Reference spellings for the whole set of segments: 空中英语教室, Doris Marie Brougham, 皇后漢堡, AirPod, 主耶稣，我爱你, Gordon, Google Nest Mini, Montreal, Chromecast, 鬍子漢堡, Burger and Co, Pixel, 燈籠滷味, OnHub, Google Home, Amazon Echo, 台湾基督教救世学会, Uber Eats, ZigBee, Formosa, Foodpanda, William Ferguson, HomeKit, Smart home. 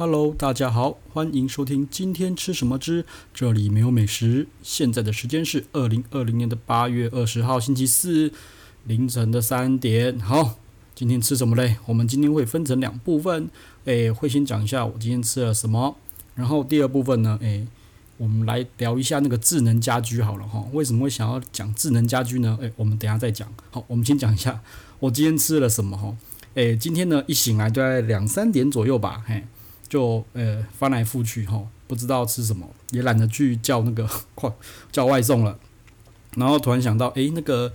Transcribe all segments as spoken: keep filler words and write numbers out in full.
Hello， 大家好，欢迎收听今天吃什么之这里没有美食。现在的时间是二零二零年的八月二十号星期四凌晨的三点。好，今天吃什么嘞？我们今天会分成两部分，诶会先讲一下我今天吃了什么，然后第二部分呢，诶我们来聊一下那个智能家居好了哈。为什么会想要讲智能家居呢？诶我们等一下再讲。好，我们先讲一下我今天吃了什么哈。诶今天呢一醒来大概两三点左右吧，嘿就呃翻来覆去哈，不知道吃什么，也懒得去叫那个叫外送了。然后突然想到，哎、欸，那个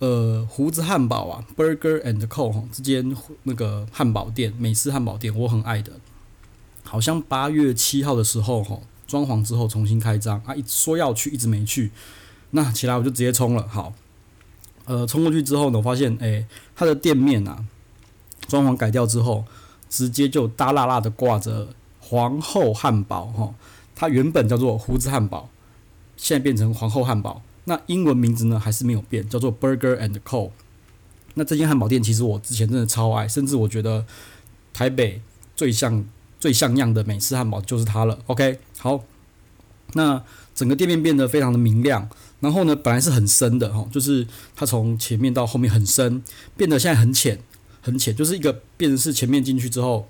呃胡子汉堡啊 ，Burger and Co 哈，这间那个汉堡店，美式汉堡店，我很爱的。好像八月七号的时候哈，装潢之后重新开张啊，一说要去，一直没去。那起来我就直接冲了，好，呃，冲过去之后呢，我发现，哎、欸，它的店面啊，装潢改掉之后。直接就大辣辣的挂着皇后汉堡哈，它原本叫做胡子汉堡，现在变成皇后汉堡。那英文名字呢还是没有变，叫做 Burger and Co。那这间汉堡店其实我之前真的超爱，甚至我觉得台北最像最像样的美式汉堡就是它了。OK， 好，那整个店面变得非常的明亮，然后呢本来是很深的哈，就是它从前面到后面很深，变得现在很浅。很浅，就是一个变成是前面进去之后，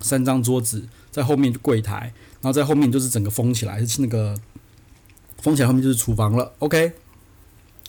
三张桌子，在后面就柜台，然后在后面就是整个封起来，那个封起来后面就是厨房了。OK，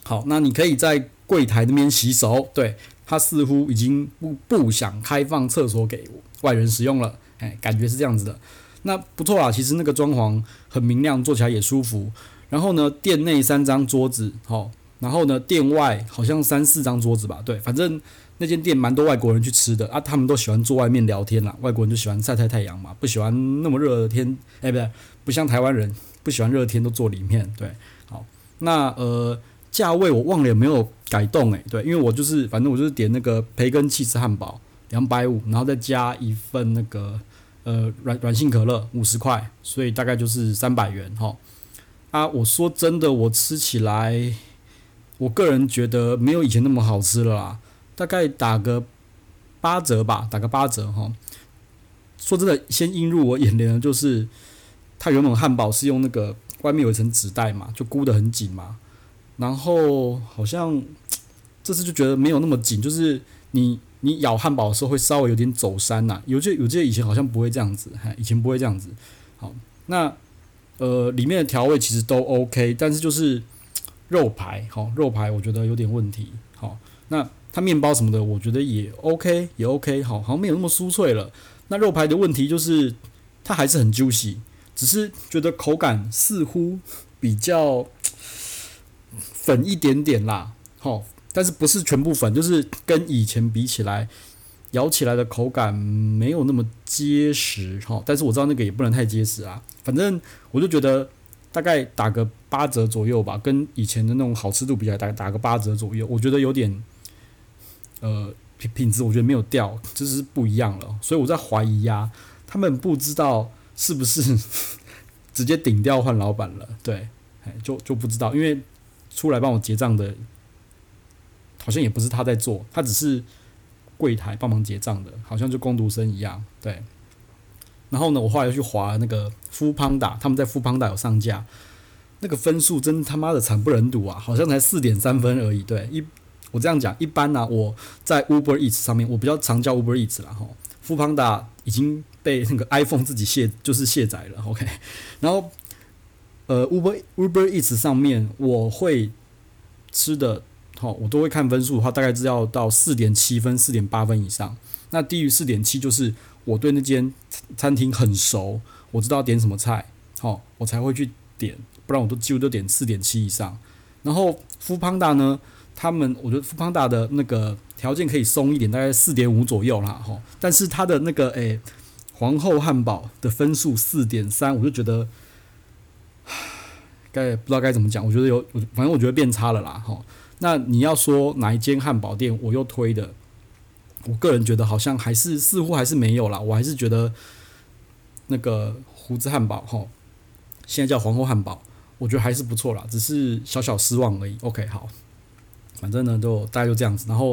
好，那你可以在柜台那边洗手，对，他似乎已经 不, 不想开放厕所给外人使用了，哎，感觉是这样子的。那不错啦，其实那个装潢很明亮，坐起来也舒服。然后呢，店内三张桌子，好、哦，然后呢，店外好像三四张桌子吧，对，反正。那间店蛮多外国人去吃的啊，他们都喜欢坐外面聊天啦。外国人就喜欢晒晒太阳嘛，不喜欢那么热的天。哎、欸，不对，不像台湾人不喜欢热天都坐里面。对，好，那呃价位我忘了有没有改动哎、欸，对，因为我就是反正我就是点那个培根起司汉堡两百五，然后再加一份那个呃软软性可乐五十块，所以大概就是三百元哈。啊，我说真的，我吃起来，我个人觉得没有以前那么好吃了啦。大概打个八折吧，打个八折哈。说真的，先映入我眼帘的就是，它原本汉堡是用那个外面有一层纸袋嘛，就箍得很紧嘛。然后好像这次就觉得没有那么紧，就是你你咬汉堡的时候会稍微有点走山呐、啊。有些有些以前好像不会这样子，以前不会这样子。好，那呃里面的调味其实都 OK， 但是就是肉排，好肉排我觉得有点问题。好，那。它面包什么的，我觉得也 OK， 也 OK， 好，好像没有那么酥脆了。那肉排的问题就是，它还是很 juicy， 只是觉得口感似乎比较粉一点点啦，好，但是不是全部粉，就是跟以前比起来，咬起来的口感没有那么结实，好，但是我知道那个也不能太结实啊。反正我就觉得大概打个八折左右吧，跟以前的那种好吃度比起来，打打个八折左右，我觉得有点。呃，品质我觉得没有掉，就是不一样了，所以我在怀疑呀、啊，他们不知道是不是直接顶掉换老板了，对，就就不知道，因为出来帮我结账的，好像也不是他在做，他只是柜台帮忙结账的，好像就工读生一样，对。然后呢，我后来又去滑那个Foodpanda，他们在Foodpanda有上架，那个分数真他妈的惨不忍睹啊，好像才四点三分而已，对一。我这样讲，一般呢、啊，我在 Uber Eats 上面，我比较常叫 Uber Eats 啦，哈。Foodpanda 已经被那个 iPhone 自己卸，就是卸载了 ，OK。然后，呃 ，Uber Uber Eats 上面我会吃的，好，我都会看分数的话，大概是要到 四点七 分、四点八 分以上。那低于 四点七 就是我对那间餐厅很熟，我知道点什么菜，好，我才会去点，不然我都几乎都点 四点七 以上。然后 Foodpanda 呢？他们我觉得Foodpanda的那个条件可以松一点，大概 四点五 左右啦，吼。但是他的那个诶、欸、皇后汉堡的分数 四点三， 我就觉得该不知道该怎么讲，我觉得有，反正我觉得变差了啦，吼。那你要说哪一间汉堡店我又推的，我个人觉得好像还是似乎还是没有啦，我还是觉得那个胡子汉堡吼，现在叫皇后汉堡，我觉得还是不错啦，只是小小失望而已。OK， 好。反正呢，就大概就这样子。然后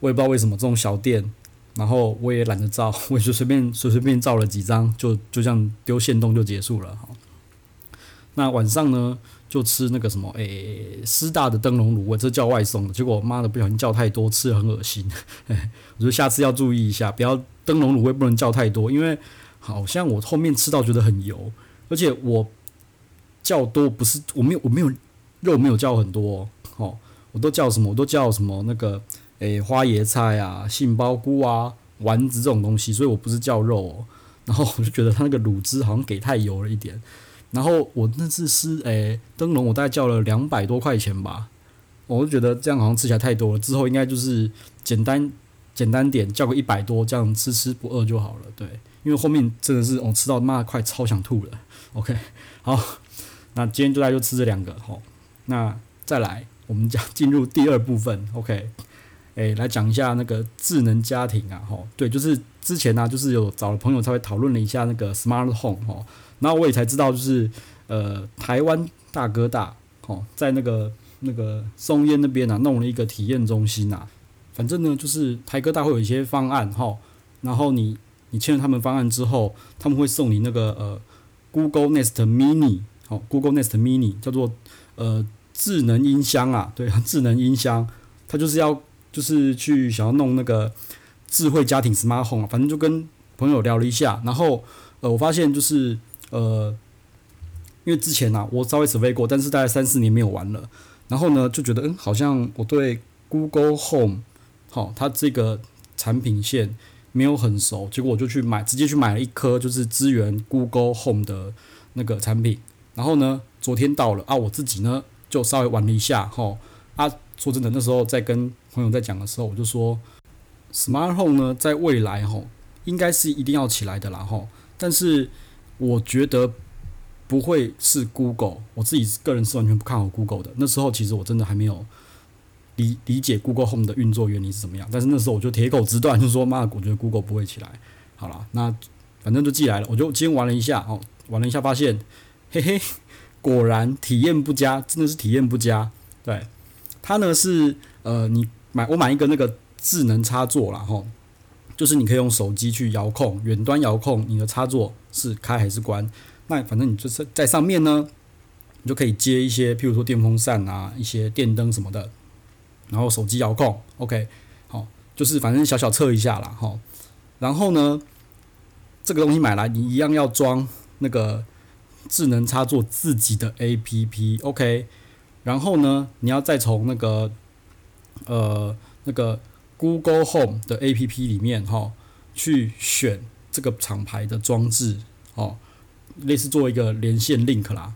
我也不知道为什么这种小店然后我也懒得照，我就随便随随便照了几张，就就这样丢限动就结束了。那晚上呢，就吃那个什么，诶、欸，师大的灯笼卤味，这叫外送的。结果妈的不小心叫太多，吃得很恶心。我觉得下次要注意一下，不要灯笼卤味不能叫太多，因为好像我后面吃到觉得很油，而且我叫多不是我没有我没有肉没有叫很多哦，哦我都叫什么我都叫什么那个。诶、欸，花椰菜啊，杏鲍菇啊，丸子这种东西，所以我不是叫肉、哦。然后我就觉得它那个卤汁好像给太油了一点。然后我那次吃诶灯笼，欸、我大概叫了两百多块钱吧，我就觉得这样好像吃起来太多了。之后应该就是简单简单点，叫个一百多，这样吃吃不饿就好了。对，因为后面真的是我、哦、吃到妈快超想吐了。OK， 好，那今天就大概就吃这两个吼。那再来，我们讲进入第二部分。OK。哎，来讲一下那个智能家庭啊，吼，对，就是之前呢、啊，就是有找了朋友才会讨论了一下那个 Smart Home 吼，然后我也才知道，就是呃，台湾大哥大吼，在那个那个松烟那边啊，弄了一个体验中心啊，反正呢，就是台哥大会有一些方案吼，然后你你签了他们方案之后，他们会送你那个呃 Google Nest Mini 吼 ，Google Nest Mini 叫做呃智能音箱啊，对，智能音箱，它就是要。就是去想要弄那个智慧家庭 Smart Home 啊，反正就跟朋友聊了一下，然后呃，我发现就是呃，因为之前啊，我稍微 survey 过，但是大概三四年没有玩了，然后呢就觉得嗯，好像我对 Google Home 好、哦，它这个产品线没有很熟，结果我就去买，直接去买了一颗就是支援 Google Home 的那个产品，然后呢，昨天到了啊，我自己呢就稍微玩了一下哈、哦、啊，说真的，那时候在跟朋友在讲的时候，我就说 ，Smart Home 呢，在未来吼、哦，应该是一定要起来的啦吼、哦。但是我觉得不会是 Google， 我自己个人是完全不看好 Google 的。那时候其实我真的还没有理理解 Google Home 的运作原理是怎么样。但是那时候我就铁口直断，就说妈，我觉得 Google 不会起来。好啦，那反正就寄来了，我就今天玩了一下哦，玩了一下发现，嘿嘿，果然体验不佳，真的是体验不佳。对，它呢是呃你。买我买一个那个智能插座啦，吼，就是你可以用手机去遥控，远端遥控你的插座是开还是关。那反正你就是在上面呢，你就可以接一些，譬如说电风扇啊、一些电灯什么的，然后手机遥控。OK， 好，就是反正小小测一下啦，吼。然后呢，这个东西买来你一样要装那个智能插座自己的 A P P。OK， 然后呢，你要再从那个。呃，那个 Google Home 的 A P P 里面哈、哦，去选这个厂牌的装置哦，类似做一个连线 link 啦，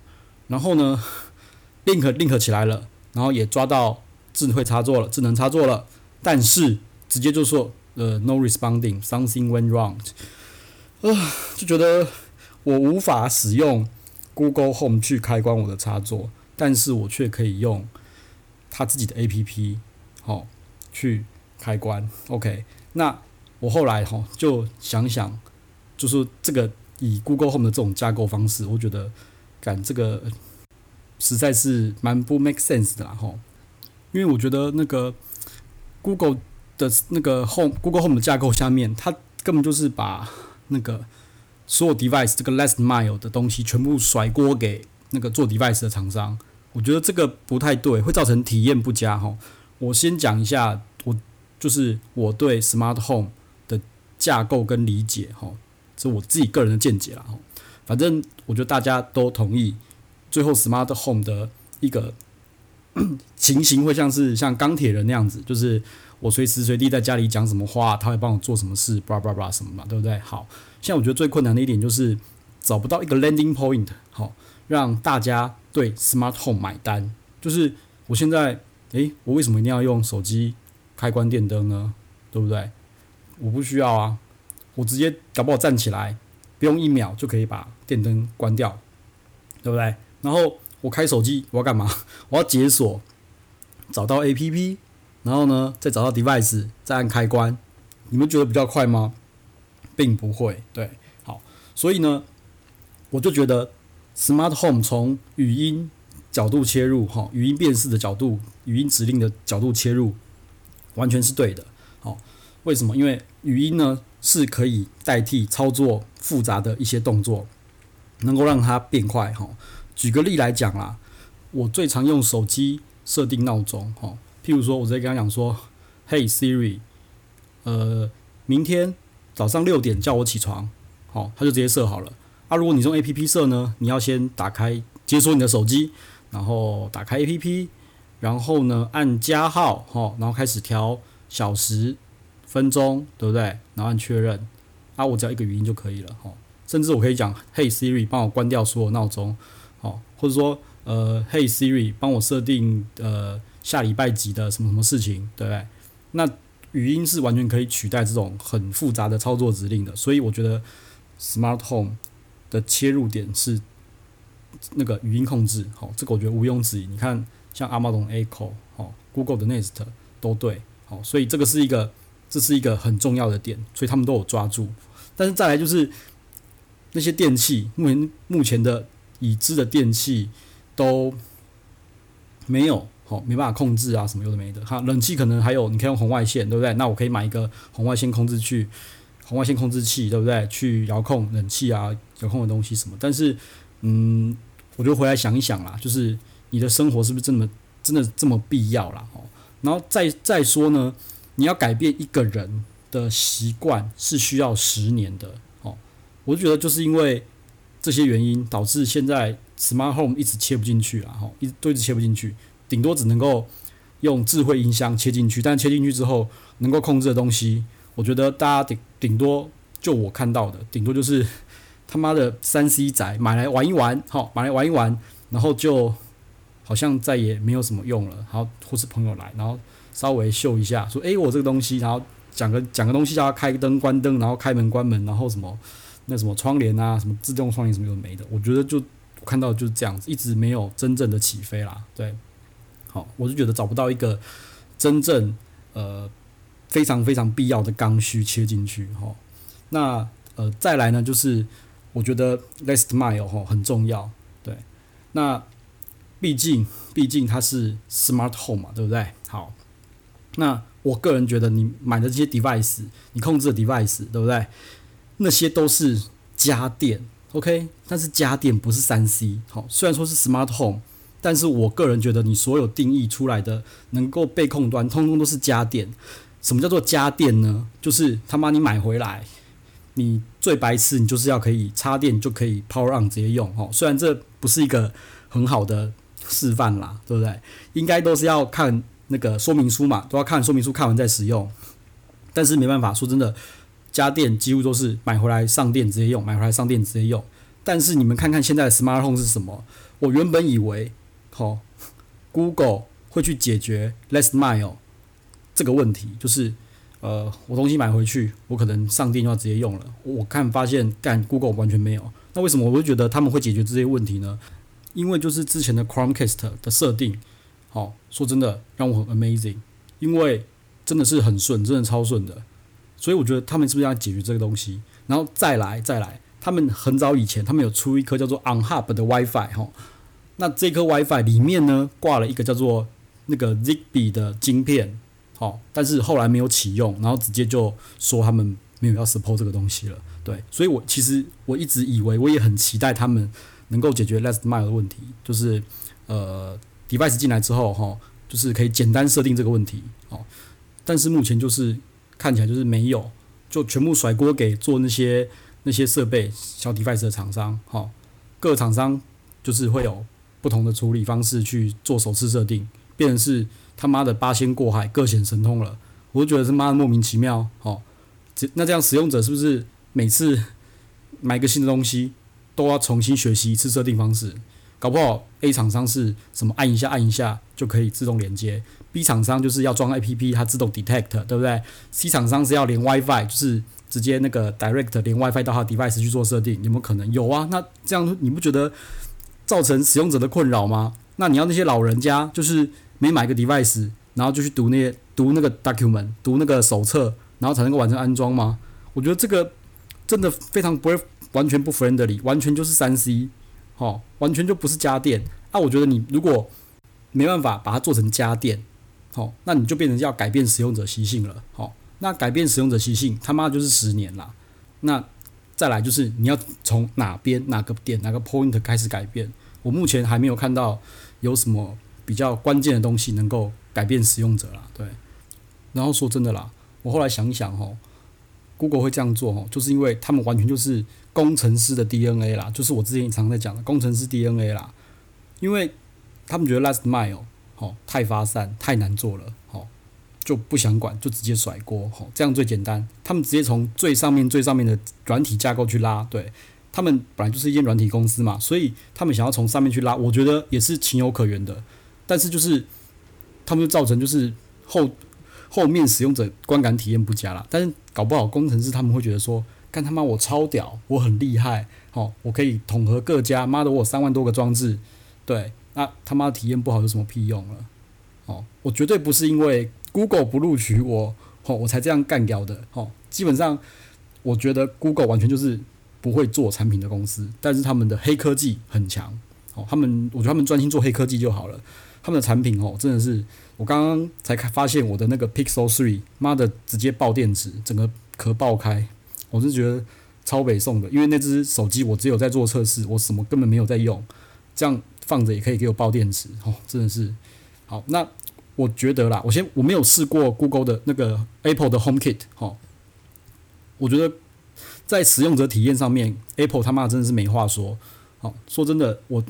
然后呢 ，link link 起来了，然后也抓到智慧插座了，智能插座了，但是直接就说呃 no responding something went wrong， 啊、呃，就觉得我无法使用 Google Home 去开关我的插座，但是我却可以用它自己的 A P P。哦，去开关 ，OK。那我后来哈、哦、就想想，就是这个以 Google Home 的这种架构方式，我觉得，干这个实在是蛮不 make sense 的啦哈、哦。因为我觉得那个 Google 的那个 Home Google Home 的架构下面，它根本就是把那个所有 device 这个 last mile 的东西全部甩锅给那个做 device 的厂商，我觉得这个不太对，会造成体验不佳哈。哦我先讲一下，我就是我对 Smart Home 的架构跟理解哈，这我自己个人的见解啦哈。反正我觉得大家都同意，最后 Smart Home 的一个情形会像是像钢铁人那样子，就是我随时随地在家里讲什么话，他会帮我做什么事，叭叭叭什么嘛，对不对？好，现在我觉得最困难的一点就是找不到一个 landing point， 好让大家对 Smart Home 买单。就是我现在。诶，我为什么一定要用手机开关电灯呢？对不对？我不需要啊，我直接搞不好站起来，不用一秒就可以把电灯关掉，对不对？然后我开手机，我要干嘛？我要解锁，找到 A P P， 然后呢，再找到 device， 再按开关。你们觉得比较快吗？并不会，对，好，所以呢，我就觉得 Smart Home 从语音。角度切入哈，语音辨识的角度，语音指令的角度切入，完全是对的。好，为什么？因为语音呢是可以代替操作复杂的一些动作，能够让它变快。举个例来讲啦，我最常用手机设定闹钟，譬如说我直接跟他讲说 Hey Siri， 呃，明天早上六点叫我起床，好，他就直接设好了。啊，如果你用 A P P 设呢，你要先打开解锁你的手机，然后打开 A P P， 然后呢按加号，然后开始调小时、分钟，对不对？然后按确认。啊，我只要一个语音就可以了，甚至我可以讲 Hey Siri， 帮我关掉所有闹钟，或者说呃 Hey Siri， 帮我设定呃下礼拜几的什么什么事情，对不对？那语音是完全可以取代这种很复杂的操作指令的，所以我觉得 Smart Home 的切入点是那个语音控制，好，这个我觉得毋庸置疑。你看，像 Amazon Echo、好 Google 的 Nest 都对，好，所以这个是一个这是一个很重要的点，所以他们都有抓住。但是再来就是那些电器，目前目前的已知的电器都没有。哦，没办法控制啊，什么有的没的。哈，冷气可能还有，你可以用红外线，对不对？那我可以买一个红外线控制器，红外线控制器，对不对？去遥控冷气啊，遥控的东西什么。但是，嗯，我就回来想一想啦，就是你的生活是不是这么真的这么必要啦？哦，然后再再说呢，你要改变一个人的习惯是需要十年的。哦，我就觉得就是因为这些原因，导致现在 Smart Home 一直切不进去啦，哈，一直都一直切不进去。顶多只能够用智慧音箱切进去，但切进去之后能够控制的东西，我觉得大家顶顶多就我看到的，顶多就是他妈的三 C 宅买来玩一玩，好，买来玩一玩，然后就好像再也没有什么用了。然后或是朋友来，然后稍微秀一下，说哎、欸、我这个东西，然后讲个讲个东西，叫他开灯关灯，然后开门关门，然后什么那什么窗帘啊，什么自动窗帘什么有没的，我觉得就我看到就是这样子，一直没有真正的起飞啦，对。好，我就觉得找不到一个真正呃非常非常必要的刚需切进去哈、哦。那呃再来呢，就是我觉得 last mile 哈、哦、很重要，对。那毕竟毕竟它是 smart home 嘛，对不对？好，那我个人觉得你买的这些 device， 你控制的 device， 对不对？那些都是家电 ，OK， 但是家电不是 三 C， 好、哦，虽然说是 smart home。但是我个人觉得，你所有定义出来的能够被控端，通通都是家电。什么叫做家电呢？就是他妈你买回来，你最白痴，你就是要可以插电就可以 power on 直接用哦。虽然这不是一个很好的示范啦，对不对？应该都是要看那个说明书嘛，都要看说明书，看完再使用。但是没办法，说真的，家电几乎都是买回来上电直接用，买回来上电直接用。但是你们看看现在的 smart home 是什么？我原本以为。好 ，Google 会去解决 last mile 这个问题，就是呃，我东西买回去，我可能上电就要直接用了。我看发现，干 Google 完全没有。那为什么我会觉得他们会解决这些问题呢？因为就是之前的 Chromecast 的设定，好，说真的让我很 amazing， 因为真的是很顺，真的超顺的。所以我觉得他们是不是要解决这个东西？然后再来再来，他们很早以前他们有出一颗叫做 OnHub 的 WiFi 哈。那这颗 WiFi 里面呢，挂了一个叫做那个 ZigBee 的晶片，好、哦，但是后来没有启用，然后直接就说他们没有要 support 这个东西了，对，所以我其实我一直以为，我也很期待他们能够解决 last mile 的问题，就是呃 device 进来之后，哈、哦，就是可以简单设定这个问题，哦，但是目前就是看起来就是没有，就全部甩锅给做那些那些设备小 device 的厂商，好、哦，各厂商就是会有。不同的处理方式去做首次设定，变成是他妈的八仙过海，各显神通了。我就觉得是妈的莫名其妙哦。那这样使用者是不是每次买个新的东西都要重新学习一次设定方式？搞不好 A 厂商是什么按一下按一下就可以自动连接 ，B 厂商就是要装 A P P 它自动 detect， 对不对 ？C 厂商是要连 WiFi， 就是直接那个 direct 连 WiFi 到它 device 去做设定，有没有可能？有啊，那这样你不觉得？造成使用者的困扰吗？那你要那些老人家，就是没买个 device， 然后就去读那些读那个 document， 读那个手册，然后才能够完成安装吗？我觉得这个真的非常不会，完全不 friendly， 完全就是 三 C， 哦，完全就不是家电啊！我觉得你如果没办法把它做成家电，哦，那你就变成要改变使用者习性了，哦，那改变使用者习性他妈就是十年啦。那再来就是你要从哪边哪个点哪个 point 开始改变，我目前还没有看到有什么比较关键的东西能够改变使用者啦。对，然后说真的啦，我后来想一想哦， Google 会这样做哦，就是因为他们完全就是工程师的 D N A 啦，就是我之前常在讲的工程师 D N A 啦，因为他们觉得 last mile 哦太发散太难做了哦，就不想管，就直接甩锅，吼，这样最简单。他们直接从最上面、最上面的软体架构去拉，对，他们本来就是一间软体公司嘛，所以他们想要从上面去拉，我觉得也是情有可原的。但是就是他们就造成就是后后面使用者观感体验不佳啦。但是搞不好工程师他们会觉得说，干他妈我超屌，我很厉害，吼，我可以统合各家，妈的我有三万多个装置，对，那、啊、他妈体验不好有什么屁用了？哦，我绝对不是因为Google 不录取我，哦，我才这样干掉的，哦。基本上，我觉得 Google 完全就是不会做产品的公司，但是他们的黑科技很强，哦。他们，我觉得他们专心做黑科技就好了。他们的产品，哦，真的是我刚刚才发现我的那个 Pixel 三，妈的直接爆电池，整个壳爆开，我是觉得超北宋的，因为那只手机我只有在做测试，我什么根本没有在用，这样放着也可以给我爆电池，哦，真的是好那。我觉得啦，我先我没有试过 Google 的那个 Apple 的 HomeKit 哈，我觉得在使用者体验上面 ，Apple 他妈真的是没话说。好，说真的，我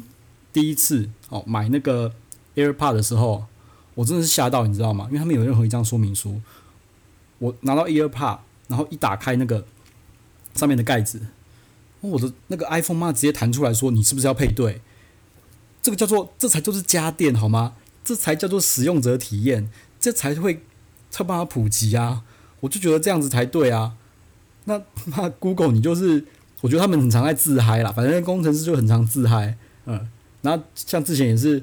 第一次哦买那个 AirPod 的时候，我真的是吓到，你知道吗？因为他们有任何一张说明书，我拿到 AirPod， 然后一打开那个上面的盖子，我的那个 iPhone 妈直接弹出来说：“你是不是要配对？”这个叫做，这才就是家电好吗？这才叫做使用者体验，这才会才帮他普及啊！我就觉得这样子才对啊。那那 Google 你就是，我觉得他们很常在自嗨啦，反正工程师就很常自嗨，嗯。然后像之前也是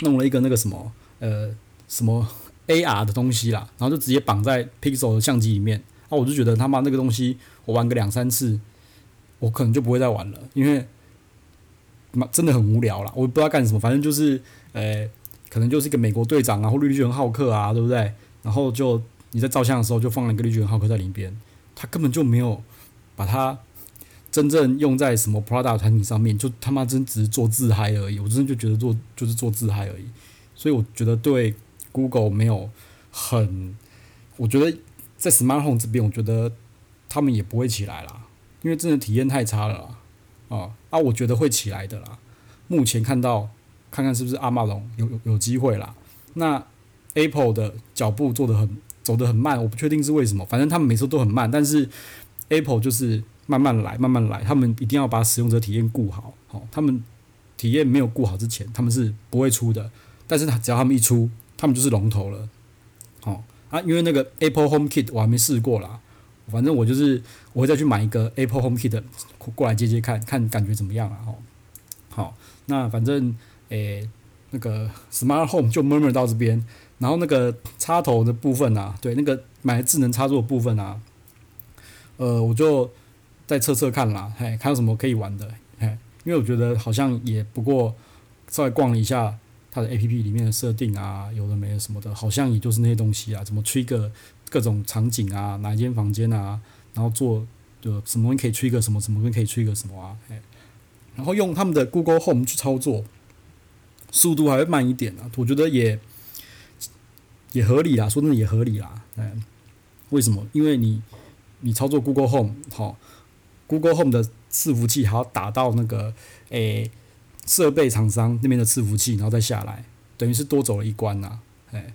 弄了一个那个什么呃什么 A R 的东西啦，然后就直接绑在 Pixel 的相机里面啊，我就觉得他妈那个东西我玩个两三次，我可能就不会再玩了，因为真的很无聊啦，我不知道干什么，反正就是。诶，可能就是一个美国队长啊，或绿巨人浩克啊，对不对？然后就你在照相的时候，就放了一个绿巨人浩克在里边，他根本就没有把它真正用在什么 Prada 产品上面，就他妈真只是做自嗨而已。我真的就觉得做就是做自嗨而已，所以我觉得对 Google 没有很，我觉得在 Smart Home 这边，我觉得他们也不会起来啦，因为真的体验太差了啦。啊啊，我觉得会起来的啦，目前看到。看看是不是阿玛龙有有有机会啦？那 Apple 的脚步做得很走得很慢，我不确定是为什么，反正他们每次都很慢，但是 Apple 就是慢慢来，慢慢来，他们一定要把使用者体验顾好。哦，他们体验没有顾好之前，他们是不会出的。但是只要他们一出，他们就是龙头了。哦啊，因为那个 Apple HomeKit 我还没试过啦，反正我就是我会再去买一个 Apple HomeKit 过来接接看看感觉怎么样啦。哦，好，那反正。诶，那个 Smart Home 就 murmur 到这边，然后那个插头的部分啊，对，那个买智能插座的部分啊，呃，我就再测测看啦，嘿，看有什么可以玩的，嘿，因为我觉得好像也不过稍微逛了一下它的 A P P 里面的设定啊，有的没的什么的，好像也就是那些东西啊，怎么trigger各种场景啊，哪一间房间啊，然后做就什么东西可以trigger什么，什么东西可以trigger什么啊，嘿，然后用他们的 Google Home 去操作。速度还会慢一点啊，我觉得也也合理啦，说真的也合理啦。嗯，为什么？因为你你操作 Google Home 哈，哦，Google Home 的伺服器还要打到那个诶设备厂商那边的伺服器，然后再下来，等于是多走了一关呐。哎，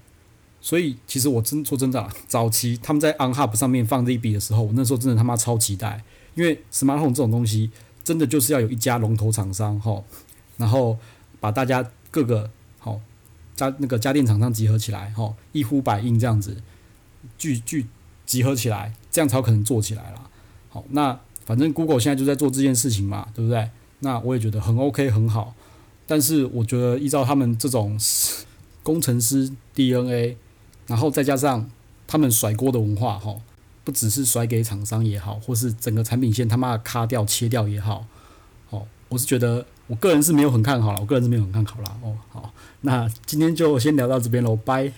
所以其实我真说真的啦，早期他们在 OnHub 上面放 ZigBee 的时候，我那时候真的他妈超期待，因为 Smart Home 这种东西真的就是要有一家龙头厂商哈，哦，然后把大家。各个好，哦，家那个家电厂商集合起来，哦，一呼百应这样子，聚聚集合起来，这样才有可能做起来啦。好，哦，那反正 Google 现在就在做这件事情嘛，对不对？那我也觉得很 OK 很好，但是我觉得依照他们这种工程师 D N A， 然后再加上他们甩锅的文化，哈，哦，不只是甩给厂商也好，或是整个产品线他妈的卡掉切掉也好，哦，我是觉得。我个人是没有很看好啦，我个人是没有很看好啦。哦，好，那今天就先聊到这边喽，拜。